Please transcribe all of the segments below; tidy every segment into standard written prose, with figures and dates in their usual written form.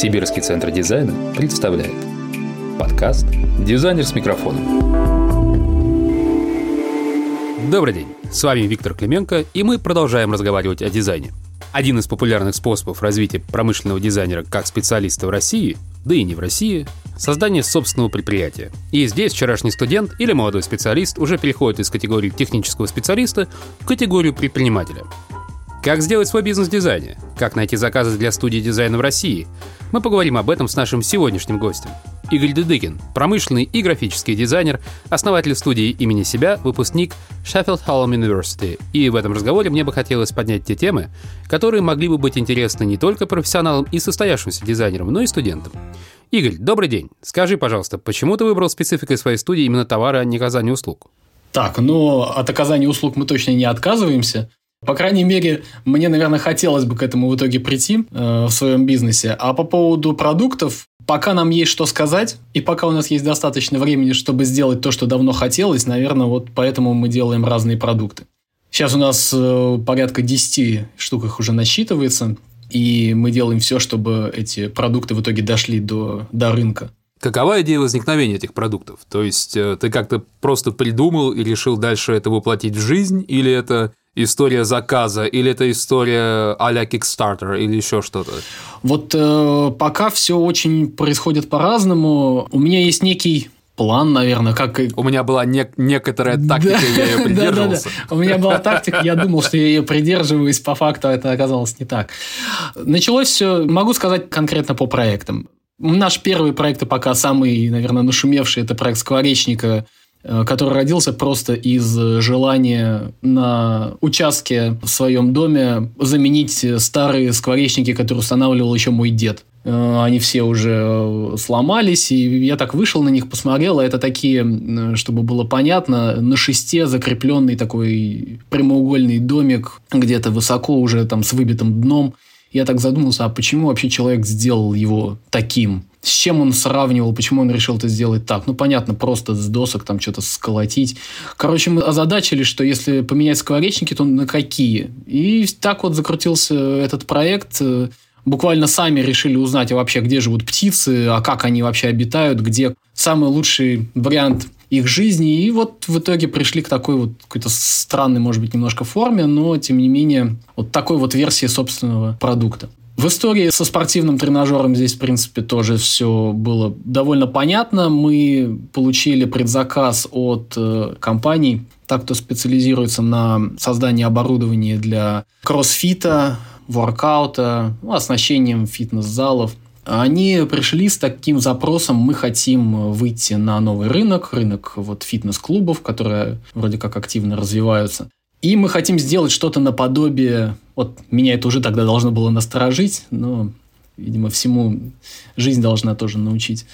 Сибирский Центр Дизайна представляет подкаст «Дизайнер с микрофоном». Добрый день, с вами Виктор Клименко, и мы продолжаем разговаривать о дизайне. Один из популярных способов развития промышленного дизайнера как специалиста в России, да и не в России – создание собственного предприятия. И здесь вчерашний студент или молодой специалист уже переходит из категории технического специалиста в категорию предпринимателя. Как сделать свой бизнес в дизайне? Как найти заказы для студии дизайна в России? Мы поговорим об этом с нашим сегодняшним гостем. Игорь Дыдыкин, промышленный и графический дизайнер, основатель студии имени себя, выпускник Sheffield Hallam University. И в этом разговоре мне бы хотелось поднять те темы, которые могли бы быть интересны не только профессионалам и состоявшимся дизайнерам, но и студентам. Игорь, добрый день. Скажи, пожалуйста, почему ты выбрал спецификой своей студии именно товары, а не оказание услуг? Так, от оказания услуг мы точно не отказываемся. По крайней мере, мне, наверное, хотелось бы к этому в итоге прийти в своем бизнесе. А по поводу продуктов, пока нам есть что сказать, и пока у нас есть достаточно времени, чтобы сделать то, что давно хотелось, наверное, вот поэтому мы делаем разные продукты. Сейчас у нас порядка 10 штук их уже насчитывается. И мы делаем все, чтобы эти продукты в итоге дошли до рынка. Какова идея возникновения этих продуктов? То есть, ты как-то просто придумал и решил дальше это воплотить в жизнь? Или это история заказа? Или это история а-ля Kickstarter? Или еще что-то? Вот пока все очень происходит по-разному. У меня есть некий план, наверное, как... У меня была некоторая тактика, я ее придерживался. У меня была тактика, я думал, что я ее придерживаюсь, по факту это оказалось не так. Началось все, могу сказать конкретно по проектам. Наш первый проект, и пока самый, наверное, нашумевший, это проект скворечника, который родился просто из желания на участке в своем доме заменить старые скворечники, которые устанавливал еще мой дед. Они все уже сломались, и я так вышел на них, посмотрел, а это такие, чтобы было понятно, на шесте закрепленный такой прямоугольный домик, где-то высоко уже там с выбитым дном. Я так задумался, а почему вообще человек сделал его таким? С чем он сравнивал, почему он решил это сделать так? Ну, понятно, просто с досок там что-то сколотить. Короче, мы озадачились, что если поменять скворечники, то на какие? И так вот закрутился этот проект. Буквально сами решили узнать вообще, где живут птицы, а как они вообще обитают, где самый лучший вариант их жизни. И вот в итоге пришли к такой вот какой-то странной, может быть, немножко форме, но, тем не менее, вот такой вот версии собственного продукта. В истории со спортивным тренажером здесь, в принципе, тоже все было довольно понятно. Мы получили предзаказ от компаний, так, кто специализируется на создании оборудования для кроссфита, воркаута, оснащением фитнес-залов. Они пришли с таким запросом: мы хотим выйти на новый рынок вот фитнес-клубов, которые вроде как активно развиваются. И мы хотим сделать что-то наподобие... Вот меня это уже тогда должно было насторожить, но, видимо, всему жизнь должна тоже научить.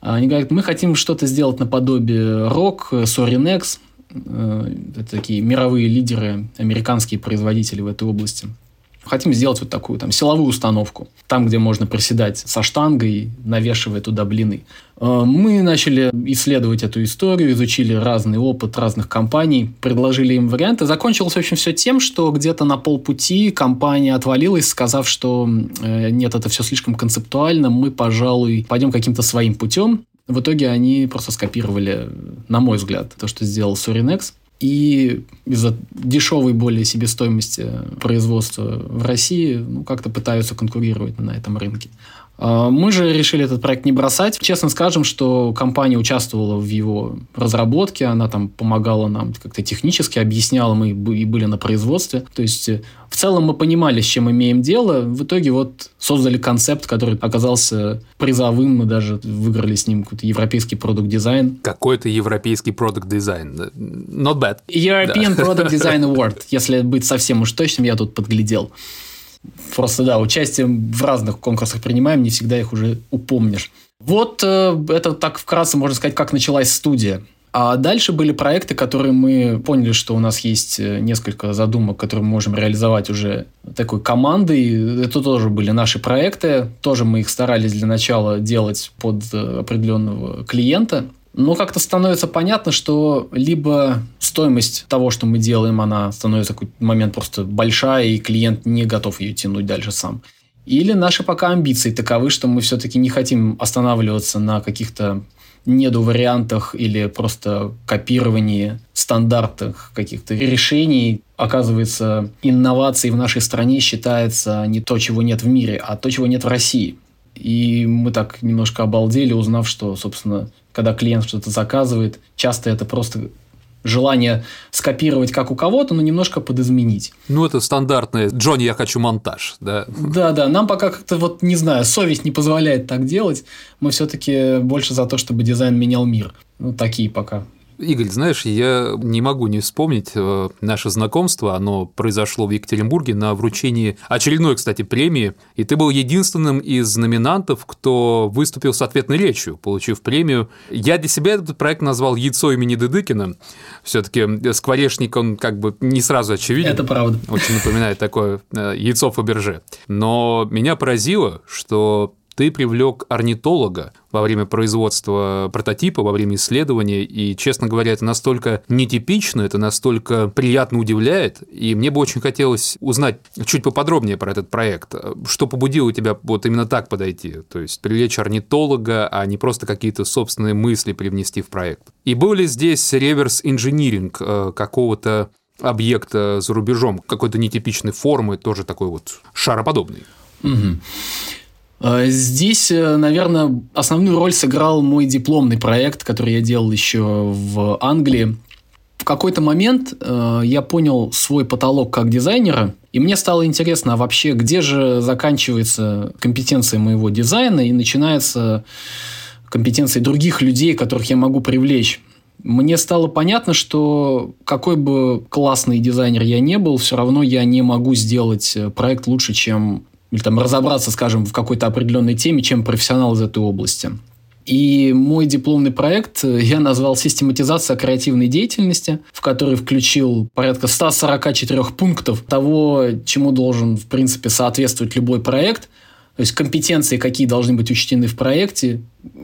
Они говорят, мы хотим что-то сделать наподобие Rock, Sorinex. Это такие мировые лидеры, американские производители в этой области. Хотим сделать вот такую там силовую установку. Там, где можно приседать со штангой, навешивая туда блины. Мы начали исследовать эту историю, изучили разный опыт разных компаний, предложили им варианты. Закончилось, в общем, все тем, что где-то на полпути компания отвалилась, сказав, что нет, это все слишком концептуально, мы, пожалуй, пойдем каким-то своим путем. В итоге они просто скопировали, на мой взгляд, то, что сделал Sorinex. И из-за дешевой более себестоимости производства в России как-то пытаются конкурировать на этом рынке. Мы же решили этот проект не бросать. Честно скажем, что компания участвовала в его разработке, она там помогала нам как-то технически, объясняла, мы и были на производстве. То есть, в целом мы понимали, с чем имеем дело. В итоге вот создали концепт, который оказался призовым. Мы даже выиграли с ним какой-то европейский продукт-дизайн. Какой-то европейский продукт-дизайн. Not bad. European Product Design Award. Если быть совсем уж точным, я тут подглядел. Просто, да, участие в разных конкурсах принимаем, не всегда их уже упомнишь. Вот это так вкратце, можно сказать, как началась студия. А дальше были проекты, которые мы поняли, что у нас есть несколько задумок, которые мы можем реализовать уже такой командой. Это тоже были наши проекты. Тоже мы их старались для начала делать под определенного клиента. Но как-то становится понятно, что либо стоимость того, что мы делаем, она становится в какой-то момент просто большая, и клиент не готов ее тянуть дальше сам. Или наши пока амбиции таковы, что мы все-таки не хотим останавливаться на каких-то недовариантах или просто копировании стандартов каких-то решений. Оказывается, инновацией в нашей стране считается не то, чего нет в мире, а то, чего нет в России. И мы так немножко обалдели, узнав, что, собственно, когда клиент что-то заказывает, часто это просто желание скопировать как у кого-то, но немножко подизменить. Ну, это стандартное «Джонни, я хочу монтаж», да? Да-да, нам пока как-то, вот не знаю, совесть не позволяет так делать. Мы все-таки больше за то, чтобы дизайн менял мир. Ну, такие пока. Игорь, знаешь, я не могу не вспомнить наше знакомство, оно произошло в Екатеринбурге на вручении очередной, кстати, премии, и ты был единственным из номинантов, кто выступил с ответной речью, получив премию. Я для себя этот проект назвал «Яйцо имени Дыдыкина», все-таки скворечник, он как бы не сразу очевиден. Это правда. Очень напоминает такое яйцо Фаберже. Но меня поразило, что ты привлек орнитолога во время производства прототипа, во время исследования, и, честно говоря, это настолько нетипично, это настолько приятно удивляет, и мне бы очень хотелось узнать чуть поподробнее про этот проект. Что побудило тебя вот именно так подойти, то есть привлечь орнитолога, а не просто какие-то собственные мысли привнести в проект? И был ли здесь реверс-инжиниринг какого-то объекта за рубежом, какой-то нетипичной формы, тоже такой вот шароподобный? Угу. Здесь, наверное, основную роль сыграл мой дипломный проект, который я делал еще в Англии. В какой-то момент я понял свой потолок как дизайнера, и мне стало интересно, а вообще, где же заканчивается компетенция моего дизайна и начинается компетенция других людей, которых я могу привлечь. Мне стало понятно, что какой бы классный дизайнер я не был, все равно я не могу сделать проект лучше, чем... или там разобраться, скажем, в какой-то определенной теме, чем профессионал из этой области. И мой дипломный проект я назвал «Систематизация креативной деятельности», в который включил порядка 144 пунктов того, чему должен, в принципе, соответствовать любой проект. То есть компетенции, какие должны быть учтены в проекте,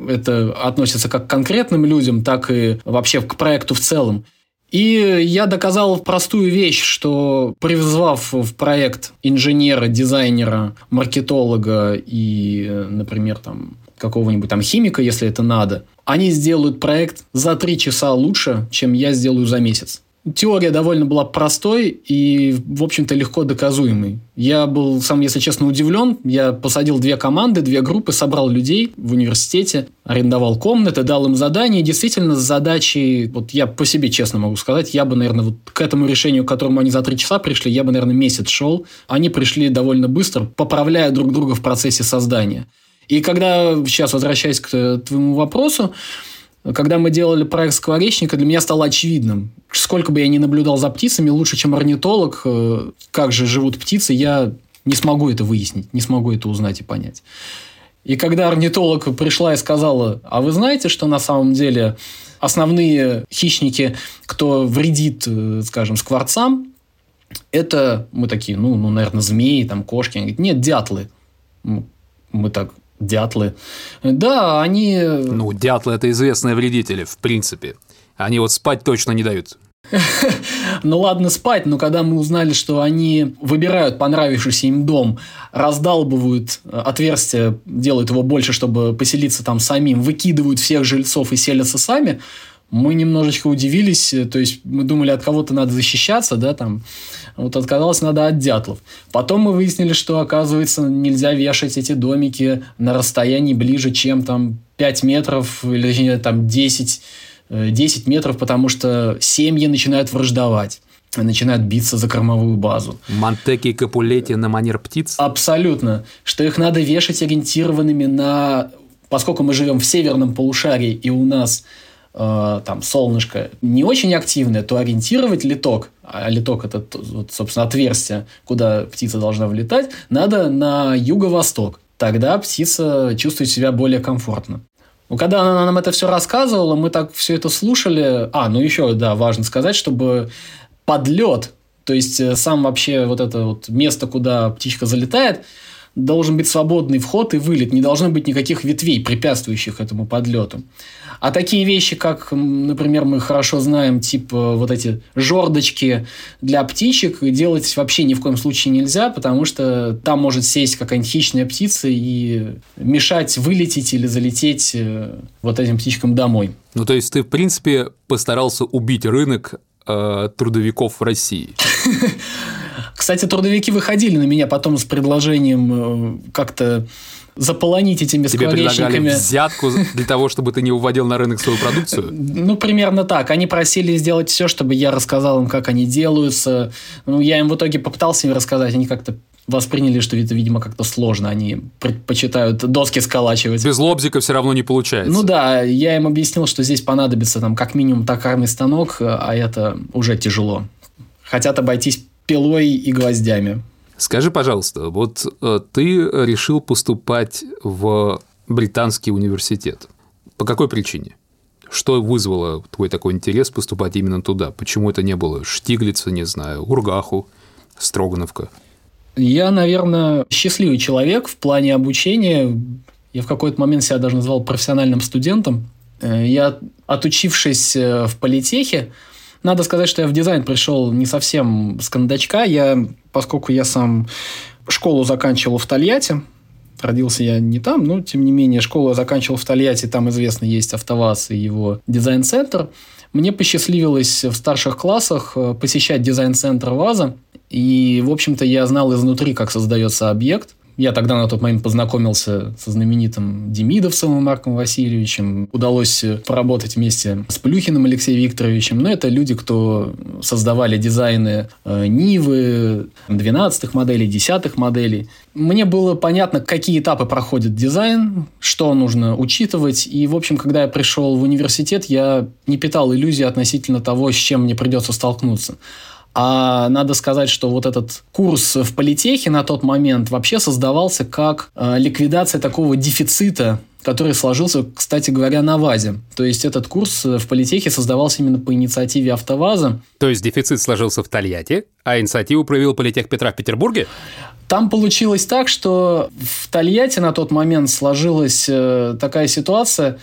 это относится как к конкретным людям, так и вообще к проекту в целом. И я доказал простую вещь, что, призвав в проект инженера, дизайнера, маркетолога и, например, там, какого-нибудь там химика, если это надо, они сделают проект за 3 часа лучше, чем я сделаю за месяц. Теория довольно была простой и, в общем-то, легко доказуемой. Я был сам, если честно, удивлен. Я посадил 2 команды, 2 группы, собрал людей в университете, арендовал комнаты, дал им задания. И действительно, с задачей, вот я по себе честно могу сказать, я бы, наверное, вот к этому решению, к которому они за 3 часа пришли, я бы, наверное, месяц шел. Они пришли довольно быстро, поправляя друг друга в процессе создания. И когда, сейчас возвращаясь к твоему вопросу, когда мы делали проект «Скворечника», для меня стало очевидным. Сколько бы я ни наблюдал за птицами, лучше, чем орнитолог, как же живут птицы, я не смогу это выяснить, не смогу это узнать и понять. И когда орнитолог пришла и сказала: а вы знаете, что на самом деле основные хищники, кто вредит, скажем, скворцам, это, мы такие, ну наверное, змеи, там, кошки. Она говорит: нет, дятлы. Мы так... Дятлы. Да, они... Ну, дятлы – это известные вредители, в принципе. Они вот спать точно не дают. Ну, ладно спать, но когда мы узнали, что они выбирают понравившийся им дом, раздалбывают отверстие, делают его больше, чтобы поселиться там самим, выкидывают всех жильцов и селятся сами, мы немножечко удивились, то есть мы думали, от кого-то надо защищаться, да, там, вот отказалось, надо от дятлов. Потом мы выяснили, что, оказывается, нельзя вешать эти домики на расстоянии ближе, чем там 5 метров или там 10 метров, потому что семьи начинают враждовать, начинают биться за кормовую базу. Монтеки и Капулетти на манер птиц? Абсолютно, что их надо вешать ориентированными на... Поскольку мы живем в северном полушарии, и у нас... там солнышко не очень активное, то ориентировать литок, а литок – это, вот, собственно, отверстие, куда птица должна влетать, надо на юго-восток. Тогда птица чувствует себя более комфортно. Но когда она нам это все рассказывала, мы так все это слушали. Ну еще, да, важно сказать, чтобы подлет, то есть сам вообще вот это вот место, куда птичка залетает, должен быть свободный вход и вылет, не должно быть никаких ветвей, препятствующих этому подлету. А такие вещи, как, например, мы хорошо знаем, типа вот эти жердочки для птичек, делать вообще ни в коем случае нельзя, потому что там может сесть какая-нибудь хищная птица и мешать вылететь или залететь вот этим птичкам домой. Ну, то есть ты, в принципе, постарался убить рынок трудовиков в России. Кстати, трудовики выходили на меня потом с предложением как-то заполонить этими скворечниками. Тебе предлагали взятку для того, чтобы ты не уводил на рынок свою продукцию? Ну, примерно так. Они просили сделать все, чтобы я рассказал им, как они делаются. Ну, я им в итоге попытался им рассказать, они как-то восприняли, что это, видимо, как-то сложно. Они предпочитают доски сколачивать. Без лобзика все равно не получается. Ну да, я им объяснил, что здесь понадобится там как минимум токарный станок, а это уже тяжело. Хотят обойтись пилой и гвоздями. Скажи, пожалуйста, вот ты решил поступать в британский университет. По какой причине? Что вызвало твой такой интерес поступать именно туда? Почему это не было Штиглица, не знаю, Ургаху, Строгановка? Я, наверное, счастливый человек в плане обучения. Я в какой-то момент себя даже назвал профессиональным студентом. Я, отучившись в политехе, надо сказать, что я в дизайн пришел не совсем с кондачка. Поскольку я сам школу заканчивал в Тольятти, родился я не там, но, тем не менее, школу я заканчивал в Тольятти, там, известно, есть АвтоВАЗ и его дизайн-центр. Мне посчастливилось в старших классах посещать дизайн-центр ВАЗа, и, в общем-то, я знал изнутри, как создается объект. Я тогда на тот момент познакомился со знаменитым Демидовцем Марком Васильевичем. Удалось поработать вместе с Плюхиным Алексеем Викторовичем. Но это люди, кто создавали дизайны Нивы, 12-х моделей, 10-х моделей. Мне было понятно, какие этапы проходит дизайн, что нужно учитывать. И, в общем, когда я пришел в университет, я не питал иллюзий относительно того, с чем мне придется столкнуться. А надо сказать, что вот этот курс в политехе на тот момент вообще создавался как ликвидация такого дефицита, который сложился, кстати говоря, на ВАЗе. То есть этот курс в политехе создавался именно по инициативе АвтоВАЗа. То есть дефицит сложился в Тольятти, а инициативу проявил политех Петра в Петербурге? Там получилось так, что в Тольятти на тот момент сложилась такая ситуация.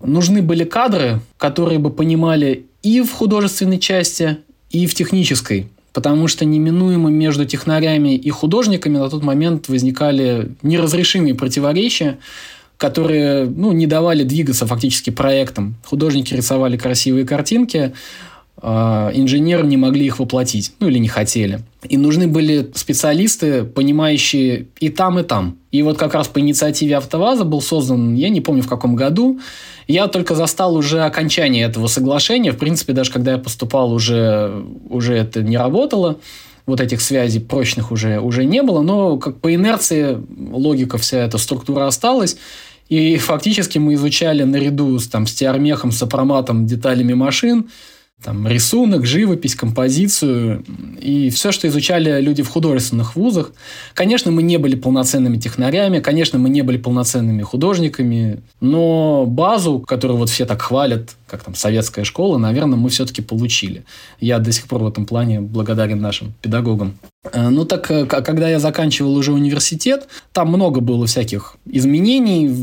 Нужны были кадры, которые бы понимали и в художественной части, и в технической, потому что неминуемо между технарями и художниками на тот момент возникали неразрешимые противоречия, которые, не давали двигаться фактически проектам. Художники рисовали красивые картинки, а инженеры не могли их воплотить, или не хотели. И нужны были специалисты, понимающие и там, и там. И вот как раз по инициативе АвтоВАЗа был создан, я не помню в каком году, я только застал уже окончание этого соглашения. В принципе, даже когда я поступал, уже это не работало. Вот этих связей прочных уже не было. Но как по инерции логика, вся эта структура осталась. И фактически мы изучали наряду с теормехом, сопроматом, деталями машин, рисунок, живопись, композицию и все, что изучали люди в художественных вузах. Конечно, мы не были полноценными технарями, конечно, мы не были полноценными художниками, но базу, которую все так хвалят, как советская школа, наверное, мы все-таки получили. Я до сих пор в этом плане благодарен нашим педагогам. Так, когда я заканчивал уже университет, там много было всяких изменений,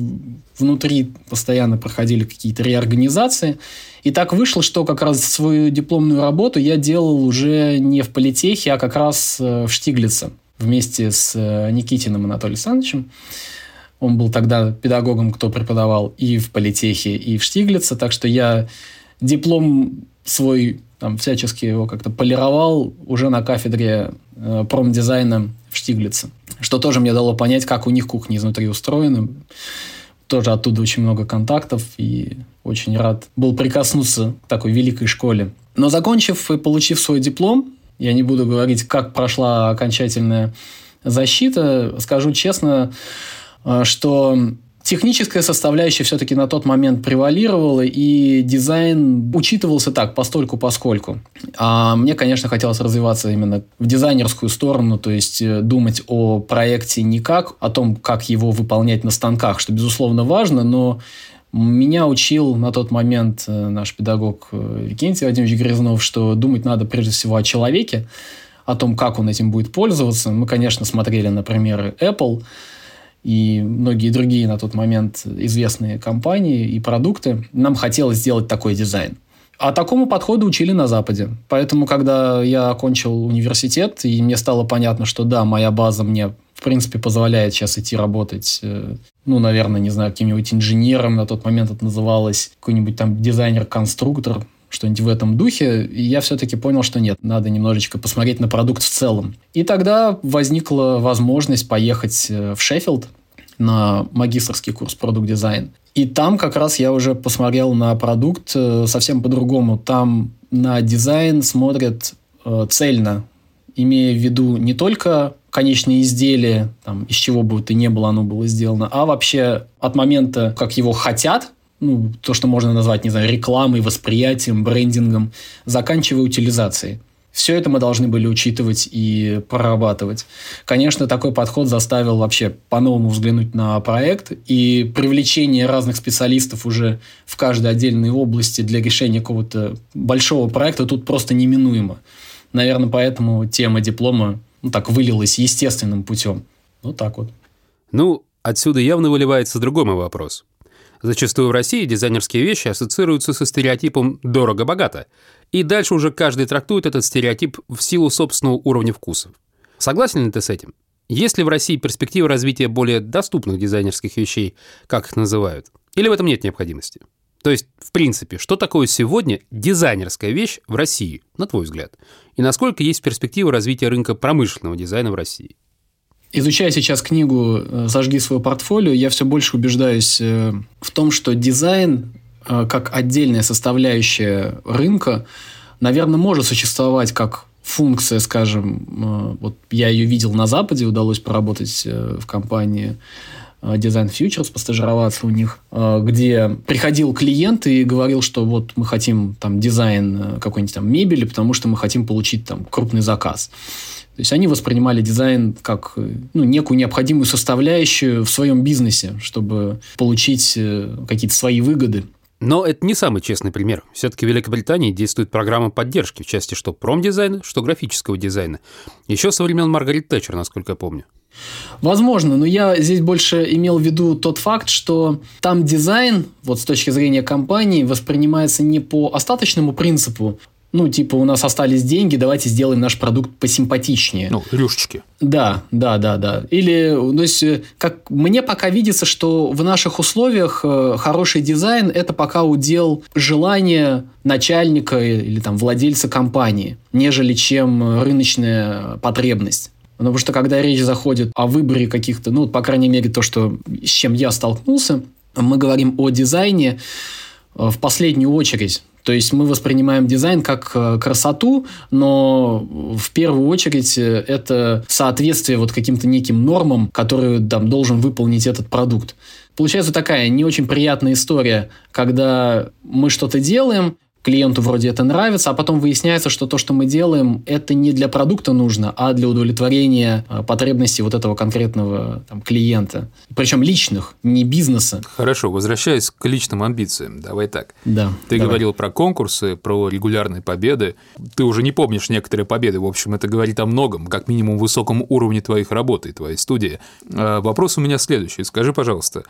внутри постоянно проходили какие-то реорганизации. И так вышло, что как раз свою дипломную работу я делал уже не в политехе, а как раз в Штиглице вместе с Никитиным Анатолием Александровичем. Он был тогда педагогом, кто преподавал и в политехе, и в Штиглице. Так что я диплом свой всячески его как-то полировал уже на кафедре промдизайна в Штиглице. Что тоже мне дало понять, как у них кухня изнутри устроена. Тоже оттуда очень много контактов, и очень рад был прикоснуться к такой великой школе. Но закончив и получив свой диплом, я не буду говорить, как прошла окончательная защита, скажу честно, что техническая составляющая все-таки на тот момент превалировала, и дизайн учитывался так, постольку-поскольку. А мне, конечно, хотелось развиваться именно в дизайнерскую сторону, то есть думать о проекте не как о том, как его выполнять на станках, что, безусловно, важно, но меня учил на тот момент наш педагог Викентий Вадимович Грязнов, что думать надо прежде всего о человеке, о том, как он этим будет пользоваться. Мы, конечно, смотрели на примеры Apple и многие другие на тот момент известные компании и продукты. Нам хотелось сделать такой дизайн. А такому подходу учили на Западе. Поэтому, когда я окончил университет, и мне стало понятно, что да, моя база мне, в принципе, позволяет сейчас идти работать, ну, наверное, не знаю, каким-нибудь инженером, на тот момент это называлось, какой-нибудь там дизайнер-конструктор, что-нибудь в этом духе, и я все-таки понял, что нет, надо немножечко посмотреть на продукт в целом. И тогда возникла возможность поехать в Шеффилд на магистерский курс продукт-дизайн. И там как раз я уже посмотрел на продукт совсем по-другому. Там на дизайн смотрят цельно, имея в виду не только конечное изделие, там, из чего бы то ни было оно было сделано, а вообще от момента, как его хотят, ну, то, что можно назвать, не знаю, рекламой, восприятием, брендингом, заканчивая утилизацией. Все это мы должны были учитывать и прорабатывать. Конечно, такой подход заставил вообще по-новому взглянуть на проект, и привлечение разных специалистов уже в каждой отдельной области для решения какого-то большого проекта тут просто неминуемо. Наверное, поэтому тема диплома, ну, так вылилась естественным путем. Вот так вот. Ну, отсюда явно выливается другой мой вопрос. Зачастую в России дизайнерские вещи ассоциируются со стереотипом «дорого-богато», и дальше уже каждый трактует этот стереотип в силу собственного уровня вкусов. Согласен ли ты с этим? Есть ли в России перспектива развития более доступных дизайнерских вещей, как их называют? Или в этом нет необходимости? То есть, в принципе, что такое сегодня дизайнерская вещь в России, на твой взгляд? И насколько есть перспектива развития рынка промышленного дизайна в России? Изучая сейчас книгу «Сожги свое портфолио», я все больше убеждаюсь в том, что дизайн как отдельная составляющая рынка, наверное, может существовать как функция, скажем, вот я ее видел на Западе, удалось поработать в компании Design Futures, постажироваться у них, где приходил клиент и говорил, что вот мы хотим там дизайн какой-нибудь там мебели, потому что мы хотим получить там крупный заказ. То есть они воспринимали дизайн как, ну, некую необходимую составляющую в своем бизнесе, чтобы получить какие-то свои выгоды. Но это не самый честный пример. Все-таки в Великобритании действует программа поддержки в части что промдизайна, что графического дизайна. Еще со времен Маргарет Тэтчер, насколько я помню. Возможно, но я здесь больше имел в виду тот факт, что там дизайн, вот с точки зрения компании, воспринимается не по остаточному принципу, ну, типа, у нас остались деньги, давайте сделаем наш продукт посимпатичнее. Ну, рюшечки. Да. Или, то есть, как мне пока видится, что в наших условиях хороший дизайн – это пока удел желания начальника или там владельца компании, нежели чем рыночная потребность. Потому что, когда речь заходит о выборе каких-то, ну, по крайней мере, то, что, с чем я столкнулся, мы говорим о дизайне в последнюю очередь. То есть мы воспринимаем дизайн как красоту, но в первую очередь это соответствие вот каким-то неким нормам, которые там должен выполнить этот продукт. Получается такая не очень приятная история, когда мы что-то делаем, клиенту вроде это нравится, а потом выясняется, что то, что мы делаем, это не для продукта нужно, а для удовлетворения потребностей вот этого конкретного там клиента. Причем личных, не бизнеса. Хорошо, возвращаясь к личным амбициям, давай так. Да. Ты говорил про конкурсы, про регулярные победы. Ты уже не помнишь некоторые победы. В общем, это говорит о многом, как минимум о высоком уровне твоих работ и твоей студии. Вопрос у меня следующий. Скажи, пожалуйста,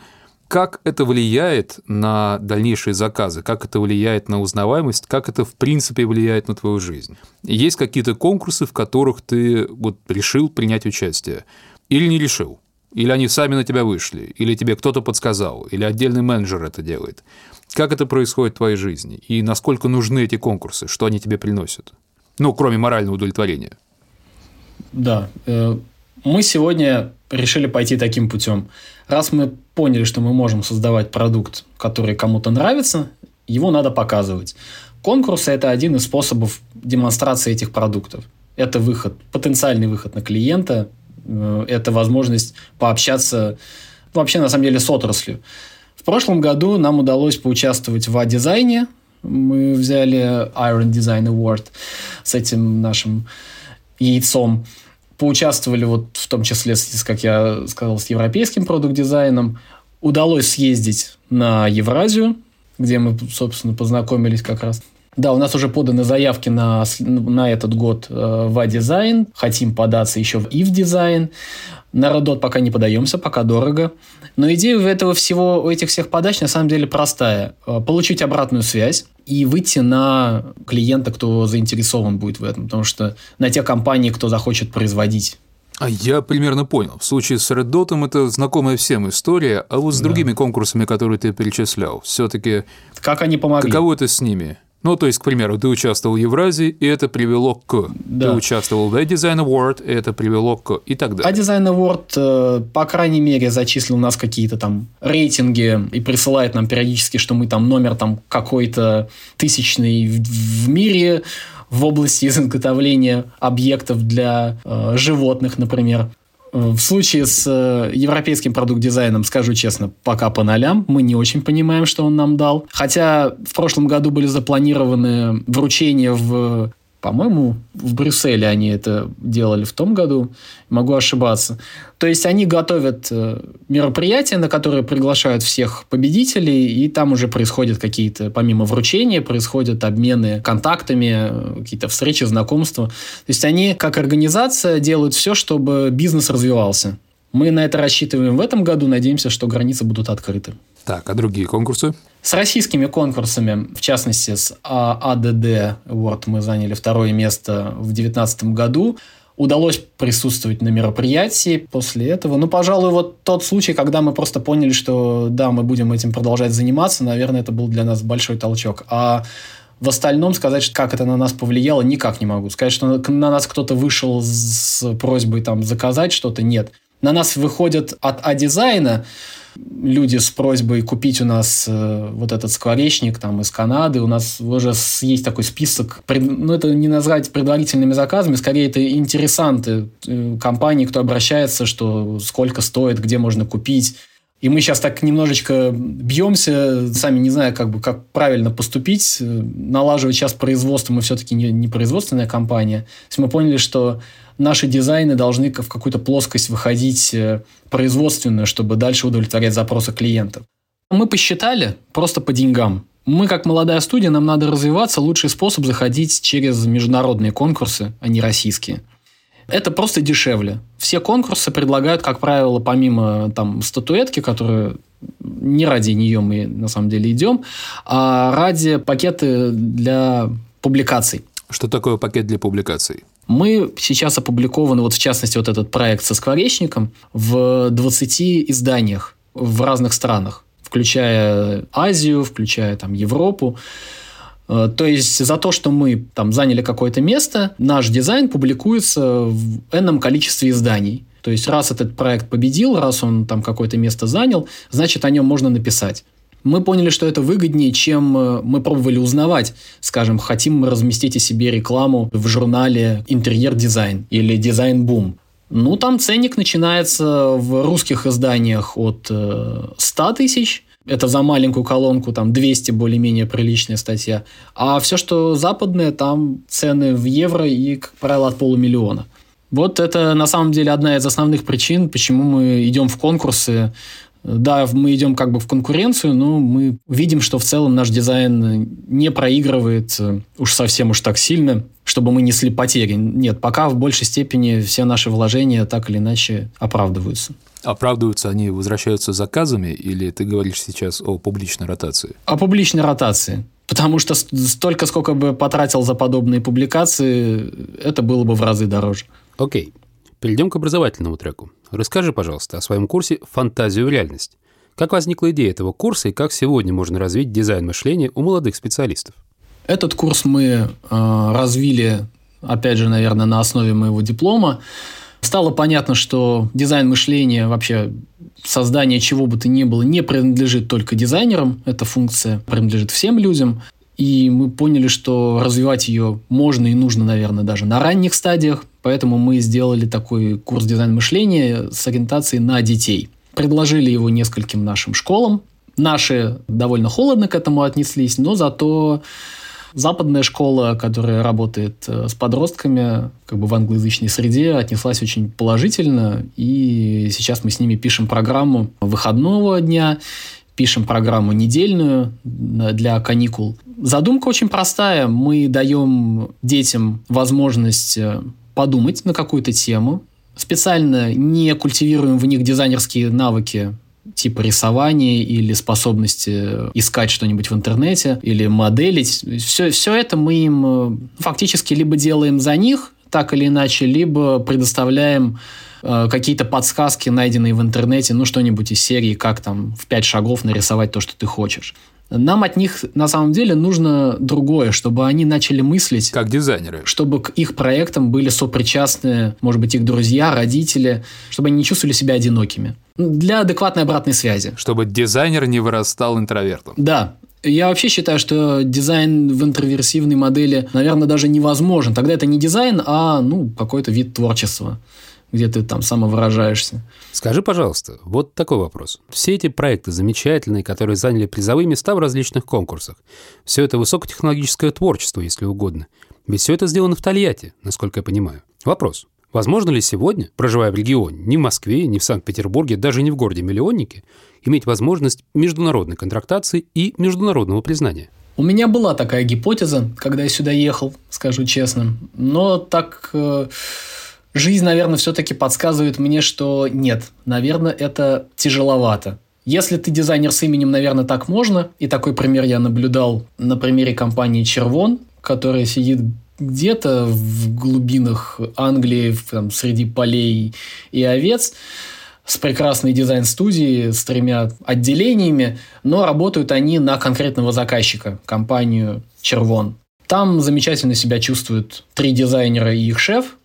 как это влияет на дальнейшие заказы? Как это влияет на узнаваемость? Как это, в принципе, влияет на твою жизнь? Есть какие-то конкурсы, в которых ты вот решил принять участие? Или не решил? Или они сами на тебя вышли? Или тебе кто-то подсказал? Или отдельный менеджер это делает? Как это происходит в твоей жизни? И насколько нужны эти конкурсы? Что они тебе приносят? Ну, кроме морального удовлетворения. Да. Мы сегодня решили пойти таким путем. Раз мы поняли, что мы можем создавать продукт, который кому-то нравится, его надо показывать. Конкурсы – это один из способов демонстрации этих продуктов. Это выход, потенциальный выход на клиента, это возможность пообщаться вообще, на самом деле, с отраслью. В прошлом году нам удалось поучаствовать в А'Дизайне. Мы взяли Iron Design Award с этим нашим яйцом. Поучаствовали вот в том числе, как я сказал, с европейским продукт-дизайном. Удалось съездить на Евразию, где мы, собственно, познакомились как раз Да, у нас уже поданы заявки на этот год в A'Design. Хотим податься еще в if дизайн. На RedDot пока не подаемся, пока дорого. Но идея этого всего, у этих всех подач на самом деле простая. Получить обратную связь и выйти на клиента, кто заинтересован будет в этом. Потому что на те компании, кто захочет производить. А я примерно понял. В случае с RedDot это знакомая всем история, а вот с другими конкурсами, которые ты перечислял, все-таки... Как они помогли? Каково это с ними? Ну, то есть, к примеру, ты участвовал в Евразии, и это привело к... Да. Ты участвовал в A'Design Award, и это привело к... И так далее. A'Design Award, по крайней мере, зачислил у нас какие-то там рейтинги и присылает нам периодически, что мы там номер там какой-то тысячный в мире в области изготовления объектов для животных, например. В случае с европейским продукт-дизайном, скажу честно, пока по нолям. Мы не очень понимаем, что он нам дал. Хотя в прошлом году были запланированы вручения в... По-моему, в Брюсселе они это делали в том году. Могу ошибаться. То есть, они готовят мероприятия, на которые приглашают всех победителей, и там уже происходят какие-то, помимо вручения, происходят обмены контактами, какие-то встречи, знакомства. То есть, они, как организация, делают все, чтобы бизнес развивался. Мы на это рассчитываем в этом году. Надеемся, что границы будут открыты. Так, а другие конкурсы? С российскими конкурсами, в частности, с ADD World мы заняли 2-е место в 2019 году. Удалось присутствовать на мероприятии после этого. Ну, пожалуй, вот тот случай, когда мы просто поняли, что да, мы будем этим продолжать заниматься, наверное, это был для нас большой толчок. А в остальном сказать, как это на нас повлияло, никак не могу. Сказать, что на нас кто-то вышел с просьбой там заказать что-то, нет. На нас выходят от A'Дизайна люди с просьбой купить у нас вот этот скворечник там, из Канады. У нас уже есть такой список. Ну, это не назвать предварительными заказами. Скорее, это интересанты компании, кто обращается, что сколько стоит, где можно купить. И мы сейчас так немножечко бьемся, сами не зная, как правильно поступить. Налаживать сейчас производство. Мы все-таки не производственная компания. То есть мы поняли, что наши дизайны должны в какую-то плоскость выходить производственную, чтобы дальше удовлетворять запросы клиентов. Мы посчитали просто по деньгам. Мы, как молодая студия, нам надо развиваться. Лучший способ заходить через международные конкурсы, а не российские. Это просто дешевле. Все конкурсы предлагают, как правило, помимо там, статуэтки, которые не ради нее мы на самом деле идем, а ради пакеты для публикаций. Что такое пакет для публикаций? Мы сейчас опубликованы, вот в частности, вот этот проект со скворечником в 20 изданиях в разных странах, включая Азию, включая там, Европу. То есть, за то, что мы там заняли какое-то место, наш дизайн публикуется в энном количестве изданий. То есть, раз этот проект победил, раз он там какое-то место занял, значит, о нем можно написать. Мы поняли, что это выгоднее, чем мы пробовали узнавать. Скажем, хотим мы разместить о себе рекламу в журнале «Интерьер-дизайн» или «Дизайн-бум». Ну, там ценник начинается в русских изданиях от 100 тысяч. Это за маленькую колонку, там 200 более-менее приличная статья. А все, что западное, там цены в евро и, как правило, от полумиллиона. Вот это, на самом деле, одна из основных причин, почему мы идем в конкурсы. Да, мы идем как бы в конкуренцию, но мы видим, что в целом наш дизайн не проигрывает уж совсем уж так сильно, чтобы мы несли потери. Нет, пока в большей степени все наши вложения так или иначе оправдываются. Оправдываются они, возвращаются заказами, или ты говоришь сейчас о публичной ротации? О публичной ротации. Потому что столько, сколько бы потратил за подобные публикации, это было бы в разы дороже. Окей. Перейдем к образовательному треку. Расскажи, пожалуйста, о своем курсе «Фантазию в реальность». Как возникла идея этого курса и как сегодня можно развить дизайн мышления у молодых специалистов? Этот курс мы развили, опять же, наверное, на основе моего диплома. Стало понятно, что дизайн мышления, вообще создание чего бы то ни было, не принадлежит только дизайнерам. Эта функция принадлежит всем людям. И мы поняли, что развивать ее можно и нужно, наверное, даже на ранних стадиях. Поэтому мы сделали такой курс дизайн мышления с ориентацией на детей. Предложили его нескольким нашим школам. Наши довольно холодно к этому отнеслись, но зато западная школа, которая работает с подростками, как бы в англоязычной среде, отнеслась очень положительно. И сейчас мы с ними пишем программу выходного дня, пишем программу недельную для каникул. Задумка очень простая. Мы даем детям возможность подумать на какую-то тему. Специально не культивируем в них дизайнерские навыки типа рисования или способности искать что-нибудь в интернете или моделить. Все это мы им фактически либо делаем за них, так или иначе, либо предоставляем какие-то подсказки, найденные в интернете, ну, что-нибудь из серии, как там в 5 шагов нарисовать то, что ты хочешь. Нам от них, на самом деле, нужно другое, чтобы они начали мыслить. Как дизайнеры. Чтобы к их проектам были сопричастны, может быть, их друзья, родители, чтобы они не чувствовали себя одинокими. Для адекватной обратной связи. Чтобы дизайнер не вырастал интровертом. Да. Я вообще считаю, что дизайн в интроверсивной модели, наверное, даже невозможен. Тогда это не дизайн, а какой-то вид творчества, где ты там самовыражаешься. Скажи, пожалуйста, вот такой вопрос. Все эти проекты замечательные, которые заняли призовые места в различных конкурсах, все это высокотехнологическое творчество, если угодно. Ведь все это сделано в Тольятти, насколько я понимаю. Вопрос. Возможно ли сегодня, проживая в регионе, ни в Москве, ни в Санкт-Петербурге, даже не в городе-миллионнике, иметь возможность международной контрактации и международного признания? У меня была такая гипотеза, когда я сюда ехал, скажу честно. Но так... Жизнь, наверное, все-таки подсказывает мне, что нет, наверное, это тяжеловато. Если ты дизайнер с именем, наверное, так можно. И такой пример я наблюдал на примере компании «Червон», которая сидит где-то в глубинах Англии, там, среди полей и овец, с прекрасной дизайн-студией, с 3 отделениями, но работают они на конкретного заказчика, компанию «Червон». Там замечательно себя чувствуют 3 дизайнера и их шеф,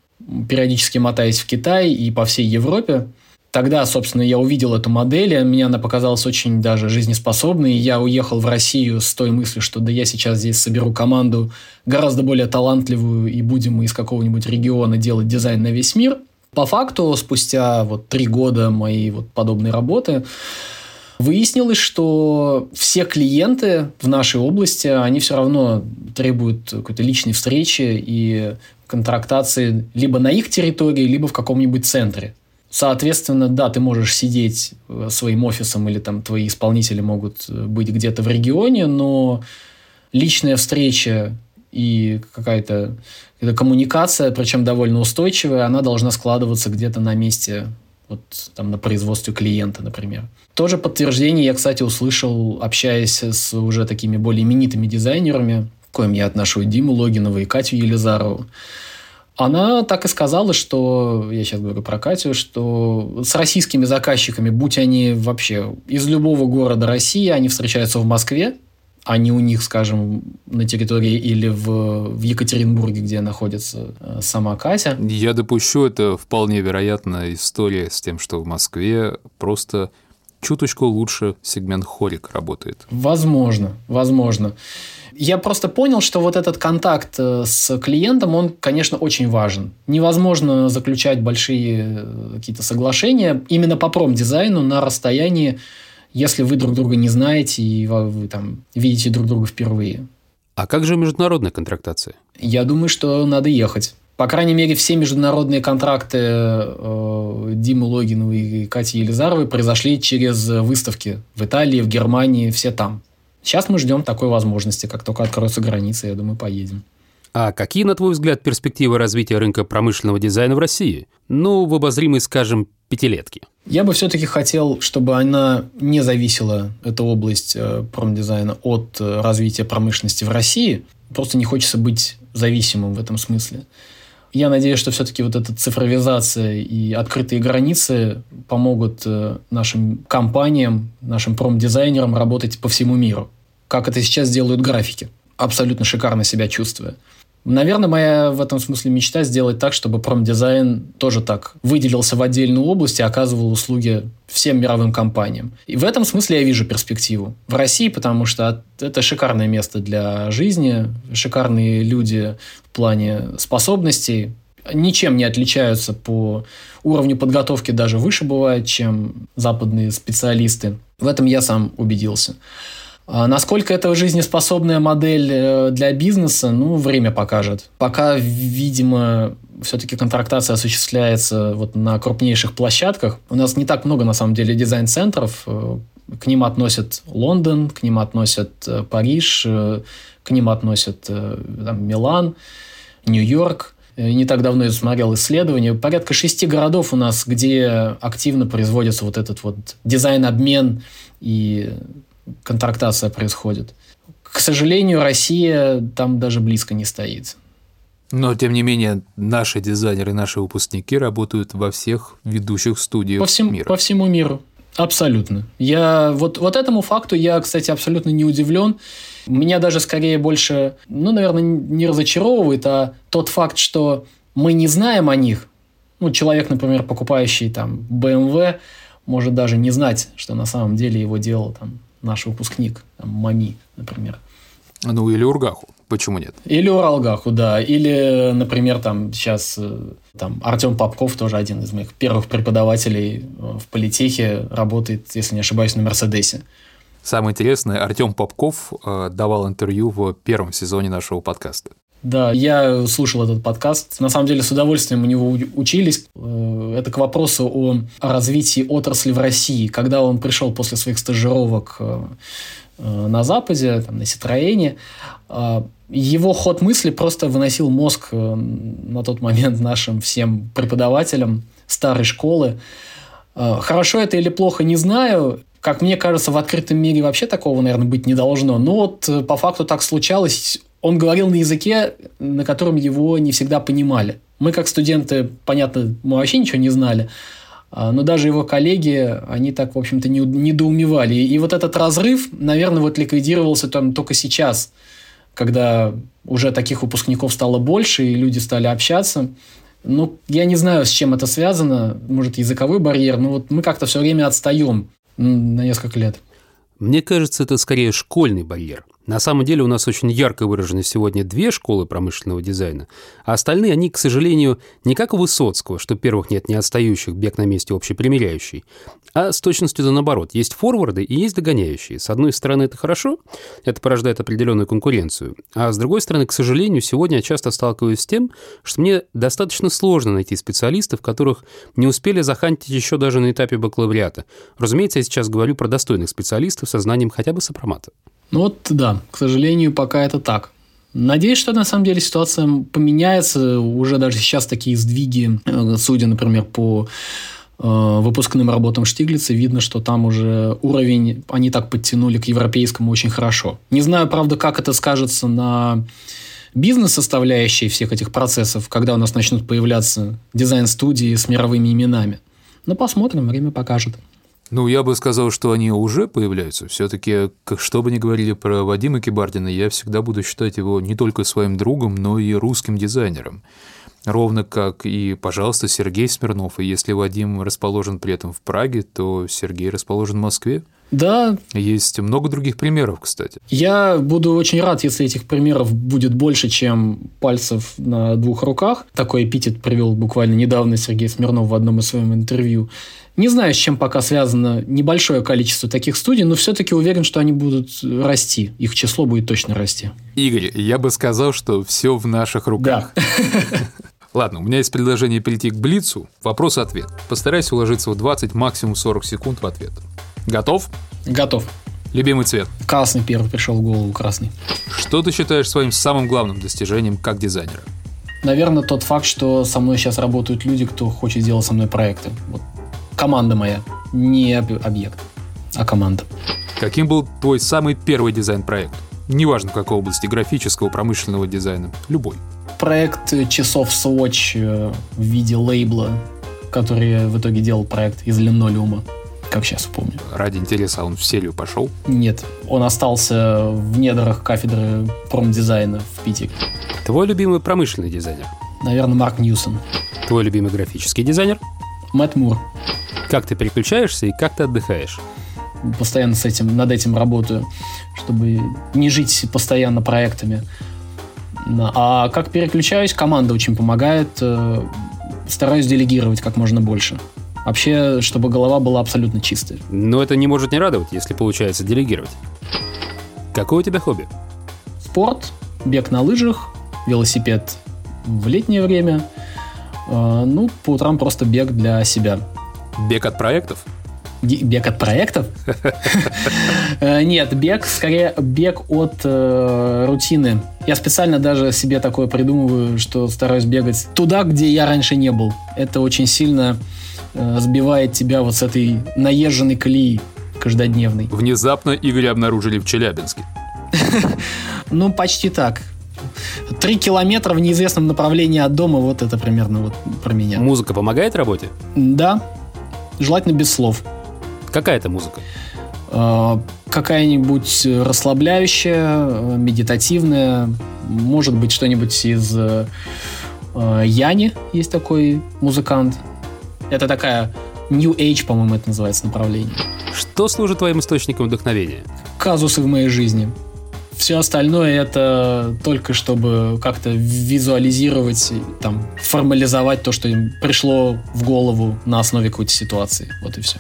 периодически мотаясь в Китай и по всей Европе. Тогда, собственно, я увидел эту модель, и мне она показалась очень даже жизнеспособной. Я уехал в Россию с той мыслью, что да я сейчас здесь соберу команду гораздо более талантливую, и будем мы из какого-нибудь региона делать дизайн на весь мир. По факту, спустя 3 года моей подобной работы, выяснилось, что все клиенты в нашей области, они все равно требуют какой-то личной встречи и контрактации либо на их территории, либо в каком-нибудь центре. Соответственно, да, ты можешь сидеть своим офисом или там твои исполнители могут быть где-то в регионе, но личная встреча и какая-то коммуникация, причем довольно устойчивая, она должна складываться где-то на месте, там на производстве клиента, например. Тоже подтверждение я, кстати, услышал, общаясь с уже такими более именитыми дизайнерами, к коим я отношу Диму Логинова и Катю Елизарову. Она так и сказала, что, я сейчас говорю про Катю, что с российскими заказчиками, будь они вообще из любого города России, они встречаются в Москве, а не у них, скажем, на территории или в Екатеринбурге, где находится сама Катя. Я допущу, это вполне вероятная история с тем, что в Москве просто чуточку лучше сегмент хорик работает. Возможно. Я просто понял, что этот контакт с клиентом, он, конечно, очень важен. Невозможно заключать большие какие-то соглашения именно по промдизайну на расстоянии, если вы друг друга не знаете и вы видите друг друга впервые. А как же международная контрактация? Я думаю, что надо ехать. По крайней мере, все международные контракты Димы Логиновой и Кати Елизаровой произошли через выставки в Италии, в Германии, все там. Сейчас мы ждем такой возможности. Как только откроются границы, я думаю, поедем. А какие, на твой взгляд, перспективы развития рынка промышленного дизайна в России? Ну, в обозримой, скажем, 5-летке. Я бы все-таки хотел, чтобы она не зависела, эта область промдизайна, от развития промышленности в России. Просто не хочется быть зависимым в этом смысле. Я надеюсь, что все-таки эта цифровизация и открытые границы помогут нашим компаниям, нашим промдизайнерам работать по всему миру. Как это сейчас делают графики, абсолютно шикарно себя чувствуя. Наверное, моя в этом смысле мечта сделать так, чтобы промдизайн тоже так выделился в отдельную область и оказывал услуги всем мировым компаниям. И в этом смысле я вижу перспективу в России, потому что это шикарное место для жизни, шикарные люди в плане способностей. Ничем не отличаются по уровню подготовки, даже выше бывает, чем западные специалисты. В этом я сам убедился. Насколько это жизнеспособная модель для бизнеса, ну, время покажет. Пока, видимо, все-таки контрактация осуществляется вот на крупнейших площадках. У нас не так много, на самом деле, дизайн-центров. К ним относят Лондон, к ним относят Париж, к ним относят там, Милан, Нью-Йорк. Не так давно я смотрел исследование. Порядка 6 городов у нас, где активно производится вот этот вот дизайн-обмен и контрактация происходит. К сожалению, Россия там даже близко не стоит. Но, тем не менее, наши дизайнеры, наши выпускники работают во всех ведущих студиях мира. По всему миру. Абсолютно. Я вот этому факту я, кстати, абсолютно не удивлен. Меня даже скорее больше, наверное, не разочаровывает, а тот факт, что мы не знаем о них. Человек, например, покупающий там BMW, может даже не знать, что на самом деле его делал там наш выпускник, там, МАМИ, например. Или Ургаху. Почему нет? Или Уралгаху, да. Или, например, там сейчас Артём Попков, тоже один из моих первых преподавателей в Политехе, работает, если не ошибаюсь, на «Мерседесе». Самое интересное, Артём Попков давал интервью в первом сезоне нашего подкаста. Да, я слушал этот подкаст. На самом деле, с удовольствием у него учились. Это к вопросу о развитии отрасли в России. Когда он пришел после своих стажировок на Западе, там, на «Ситроене», его ход мысли просто выносил мозг на тот момент нашим всем преподавателям старой школы. Хорошо это или плохо, не знаю. Как мне кажется, в открытом мире вообще такого, наверное, быть не должно. Но вот по факту так случалось. Он говорил на языке, на котором его не всегда понимали. Мы, как студенты, понятно, мы вообще ничего не знали. Но даже его коллеги, они так, в общем-то, недоумевали. И вот этот разрыв, наверное, ликвидировался там только сейчас, когда уже таких выпускников стало больше, и люди стали общаться. Я не знаю, с чем это связано. Может, языковой барьер. Мы как-то все время отстаем на несколько лет. Мне кажется, это скорее школьный барьер. На самом деле у нас очень ярко выражены сегодня две школы промышленного дизайна, а остальные, они, к сожалению, не как у Высоцкого, что первых нет не отстающих, бег на месте общепримиряющий, а с точностью наоборот. Есть форварды и есть догоняющие. С одной стороны, это хорошо, это порождает определенную конкуренцию, а с другой стороны, к сожалению, сегодня я часто сталкиваюсь с тем, что мне достаточно сложно найти специалистов, которых не успели захантить еще даже на этапе бакалавриата. Разумеется, я сейчас говорю про достойных специалистов со знанием хотя бы сопромата. Да, к сожалению, пока это так. Надеюсь, что на самом деле ситуация поменяется. Уже даже сейчас такие сдвиги, судя, например, по выпускным работам Штиглица, видно, что там уже уровень они так подтянули к европейскому очень хорошо. Не знаю, правда, как это скажется на бизнес-составляющей всех этих процессов, когда у нас начнут появляться дизайн-студии с мировыми именами. Но посмотрим, время покажет. Я бы сказал, что они уже появляются. Все-таки, что бы ни говорили про Вадима Кибардина, я всегда буду считать его не только своим другом, но и русским дизайнером. Ровно как и, пожалуйста, Сергей Смирнов. И если Вадим расположен при этом в Праге, то Сергей расположен в Москве. Да. Есть много других примеров, кстати. Я буду очень рад, если этих примеров будет больше, чем пальцев на двух руках. Такой эпитет привел буквально недавно Сергей Смирнов в одном из своих интервью. Не знаю, с чем пока связано небольшое количество таких студий, но все-таки уверен, что они будут расти. Их число будет точно расти. Игорь, я бы сказал, что все в наших руках. Да. Ладно, у меня есть предложение перейти к блицу. Вопрос-ответ. Постарайся уложиться в 20, максимум 40 секунд в ответ. Готов? Готов. Любимый цвет? Красный первый пришел в голову, красный. Что ты считаешь своим самым главным достижением как дизайнера? Наверное, тот факт, что со мной сейчас работают люди, кто хочет делать со мной проекты. Команда моя, не объект, а команда. Каким был твой самый первый дизайн-проект? Неважно, в какой области, графического, промышленного дизайна, любой. Проект часов Swatch в виде лейбла, который в итоге делал проект из линолеума, как сейчас помню. Ради интереса, он в серию пошел? Нет, он остался в недрах кафедры промдизайна в Питере. Твой любимый промышленный дизайнер? Наверное, Марк Ньюсон. Твой любимый графический дизайнер? Мэтт Мур. Как ты переключаешься и как ты отдыхаешь? Постоянно над этим работаю, чтобы не жить постоянно проектами. А как переключаюсь, команда очень помогает. Стараюсь делегировать как можно больше. Вообще, чтобы голова была абсолютно чистой. Но это не может не радовать, если получается делегировать. Какое у тебя хобби? Спорт, бег на лыжах, велосипед в летнее время. Ну, по утрам просто бег для себя. Бег от проектов? Бег от проектов? Нет, бег, скорее, бег от рутины. Я специально даже себе такое придумываю, что стараюсь бегать туда, где я раньше не был. Это очень сильно сбивает тебя вот с этой наезженной колеи каждодневной. Внезапно Игоря обнаружили в Челябинске. Ну, почти так. 3 километра в неизвестном направлении от дома, вот это примерно вот про меня. Музыка помогает работе? Да, желательно без слов. Какая это музыка? Какая-нибудь расслабляющая, медитативная, может быть, что-нибудь из Яни, есть такой музыкант. Это такая New Age, по-моему, это называется направление. Что служит твоим источником вдохновения? Казусы в моей жизни. Все остальное это только чтобы как-то визуализировать, там, формализовать то, что им пришло в голову на основе какой-то ситуации. Вот и все.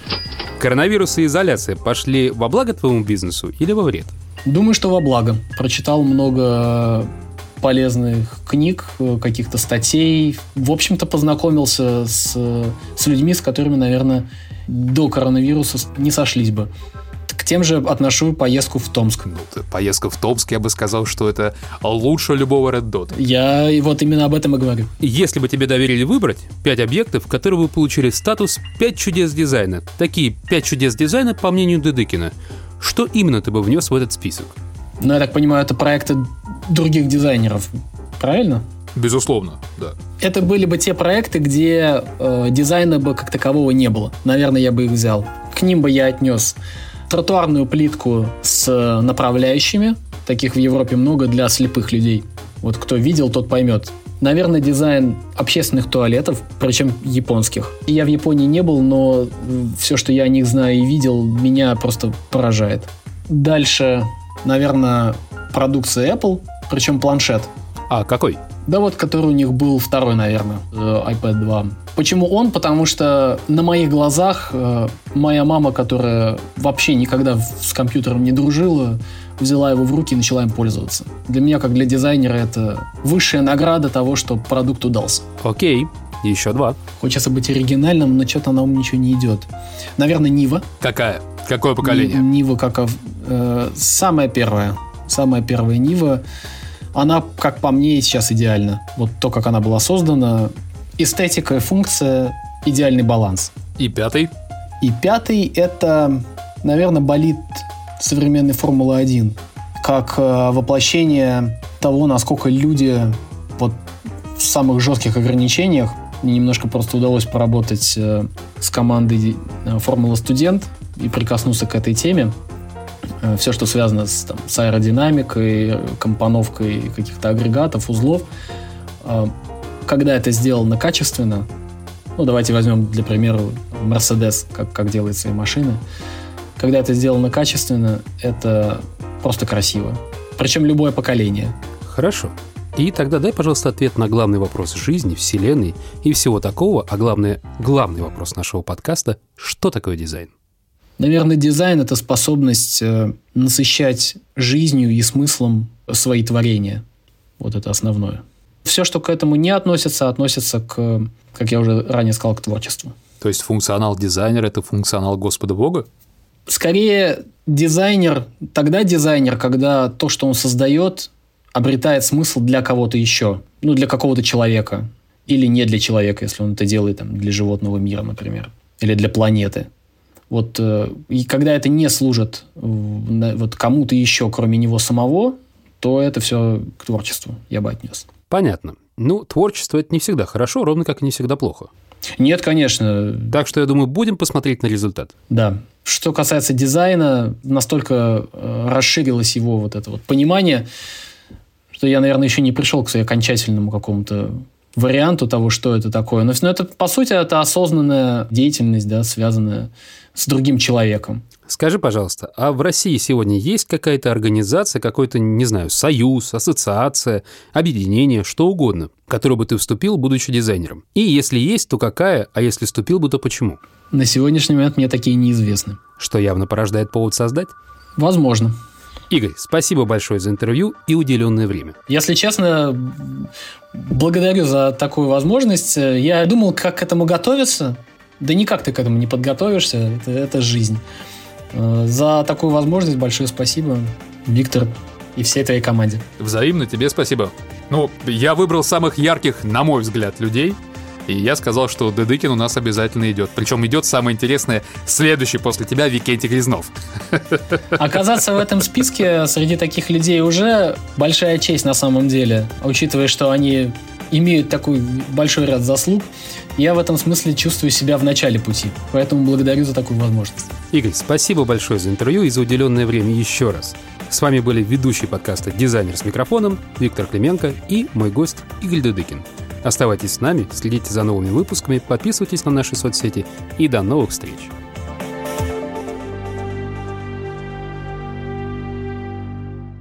Коронавирус и изоляция пошли во благо твоему бизнесу или во вред? Думаю, что во благо. Прочитал много полезных книг, каких-то статей. В общем-то, познакомился с людьми, с которыми, наверное, до коронавируса не сошлись бы. К тем же отношу поездку в Томск. Поездка в Томск, я бы сказал, что это лучше любого RedDot. Я вот именно об этом и говорю. Если бы тебе доверили выбрать 5 объектов, которые бы получили статус 5 чудес дизайна, такие 5 чудес дизайна, по мнению Дыдыкина, что именно ты бы внес в этот список? Ну, я так понимаю, это проекты других дизайнеров, правильно? Безусловно, да. Это были бы те проекты, где дизайна бы как такового не было. Наверное, я бы их взял. К ним бы я отнес тротуарную плитку с направляющими. Таких в Европе много для слепых людей. Вот кто видел, тот поймет. Наверное, дизайн общественных туалетов, причем японских. Я в Японии не был, но все, что я о них знаю и видел, меня просто поражает. Дальше, наверное, продукция Apple, причем планшет. А какой? Да вот, который у них был второй, наверное, iPad 2. Почему он? Потому что на моих глазах моя мама, которая вообще никогда с компьютером не дружила, взяла его в руки и начала им пользоваться. Для меня, как для дизайнера, это высшая награда того, что продукт удался. Окей, еще 2. Хочется быть оригинальным, но что-то на ум ничего не идет. Наверное, Нива. Какая? Какое поколение? Нива как... самая первая. Самая первая Нива. Она, как по мне, сейчас идеальна. Вот то, как она была создана. Эстетика, функция, идеальный баланс. И 5? И 5 – это, наверное, болид современной Формулы-1. Как воплощение того, насколько люди вот в самых жестких ограничениях. Мне немножко просто удалось поработать с командой «Формула-студент» и прикоснуться к этой теме. Все, что связано с аэродинамикой, компоновкой каких-то агрегатов, узлов. Когда это сделано качественно, ну, давайте возьмем, для примера, Mercedes, как делают свои машины. Когда это сделано качественно, это просто красиво. Причем любое поколение. Хорошо. И тогда дай, пожалуйста, ответ на главный вопрос жизни, вселенной и всего такого, а главное, главный вопрос нашего подкаста – что такое дизайн? Наверное, дизайн – это способность насыщать жизнью и смыслом свои творения. Вот это основное. Все, что к этому не относится, относится к, как я уже ранее сказал, к творчеству. То есть функционал дизайнера – это функционал Господа Бога? Скорее, дизайнер, тогда дизайнер, когда то, что он создает, обретает смысл для кого-то еще. Ну, для какого-то человека. Или не для человека, если он это делает там, для животного мира, например. Или для планеты. Вот, и когда это не служит вот кому-то еще, кроме него самого, то это все к творчеству я бы отнес. Понятно. Ну, творчество – это не всегда хорошо, ровно как и не всегда плохо. Нет, конечно. Так что, я думаю, будем посмотреть на результат. Да. Что касается дизайна, настолько расширилось его вот это вот понимание, что я, наверное, еще не пришел к своему окончательному какому-то варианту того, что это такое. Но это, по сути, это осознанная деятельность, да, связанная с другим человеком. Скажи, пожалуйста, а в России сегодня есть какая-то организация, какой-то, не знаю, союз, ассоциация, объединение, что угодно, в которое бы ты вступил, будучи дизайнером? И если есть, то какая, а если вступил бы, то почему? На сегодняшний момент мне такие неизвестны. Что явно порождает повод создать? Возможно. Игорь, спасибо большое за интервью и уделенное время. Если честно, благодарю за такую возможность. Я думал, как к этому готовиться. Да никак ты к этому не подготовишься. Это жизнь. За такую возможность большое спасибо, Виктор, и всей твоей команде. Взаимно, тебе спасибо. Ну, я выбрал самых ярких, на мой взгляд, людей. И я сказал, что Дыдыкин у нас обязательно идет. Причем идет самое интересное, следующий после тебя Викентий Грязнов. Оказаться в этом списке среди таких людей уже большая честь на самом деле, учитывая, что они имеют такой большой ряд заслуг. Я в этом смысле чувствую себя в начале пути. Поэтому благодарю за такую возможность. Игорь, спасибо большое за интервью и за уделенное время еще раз. С вами были ведущие подкаста «Дизайнер с микрофоном» Виктор Клименко и мой гость Игорь Дыдыкин. Оставайтесь с нами, следите за новыми выпусками, подписывайтесь на наши соцсети и до новых встреч!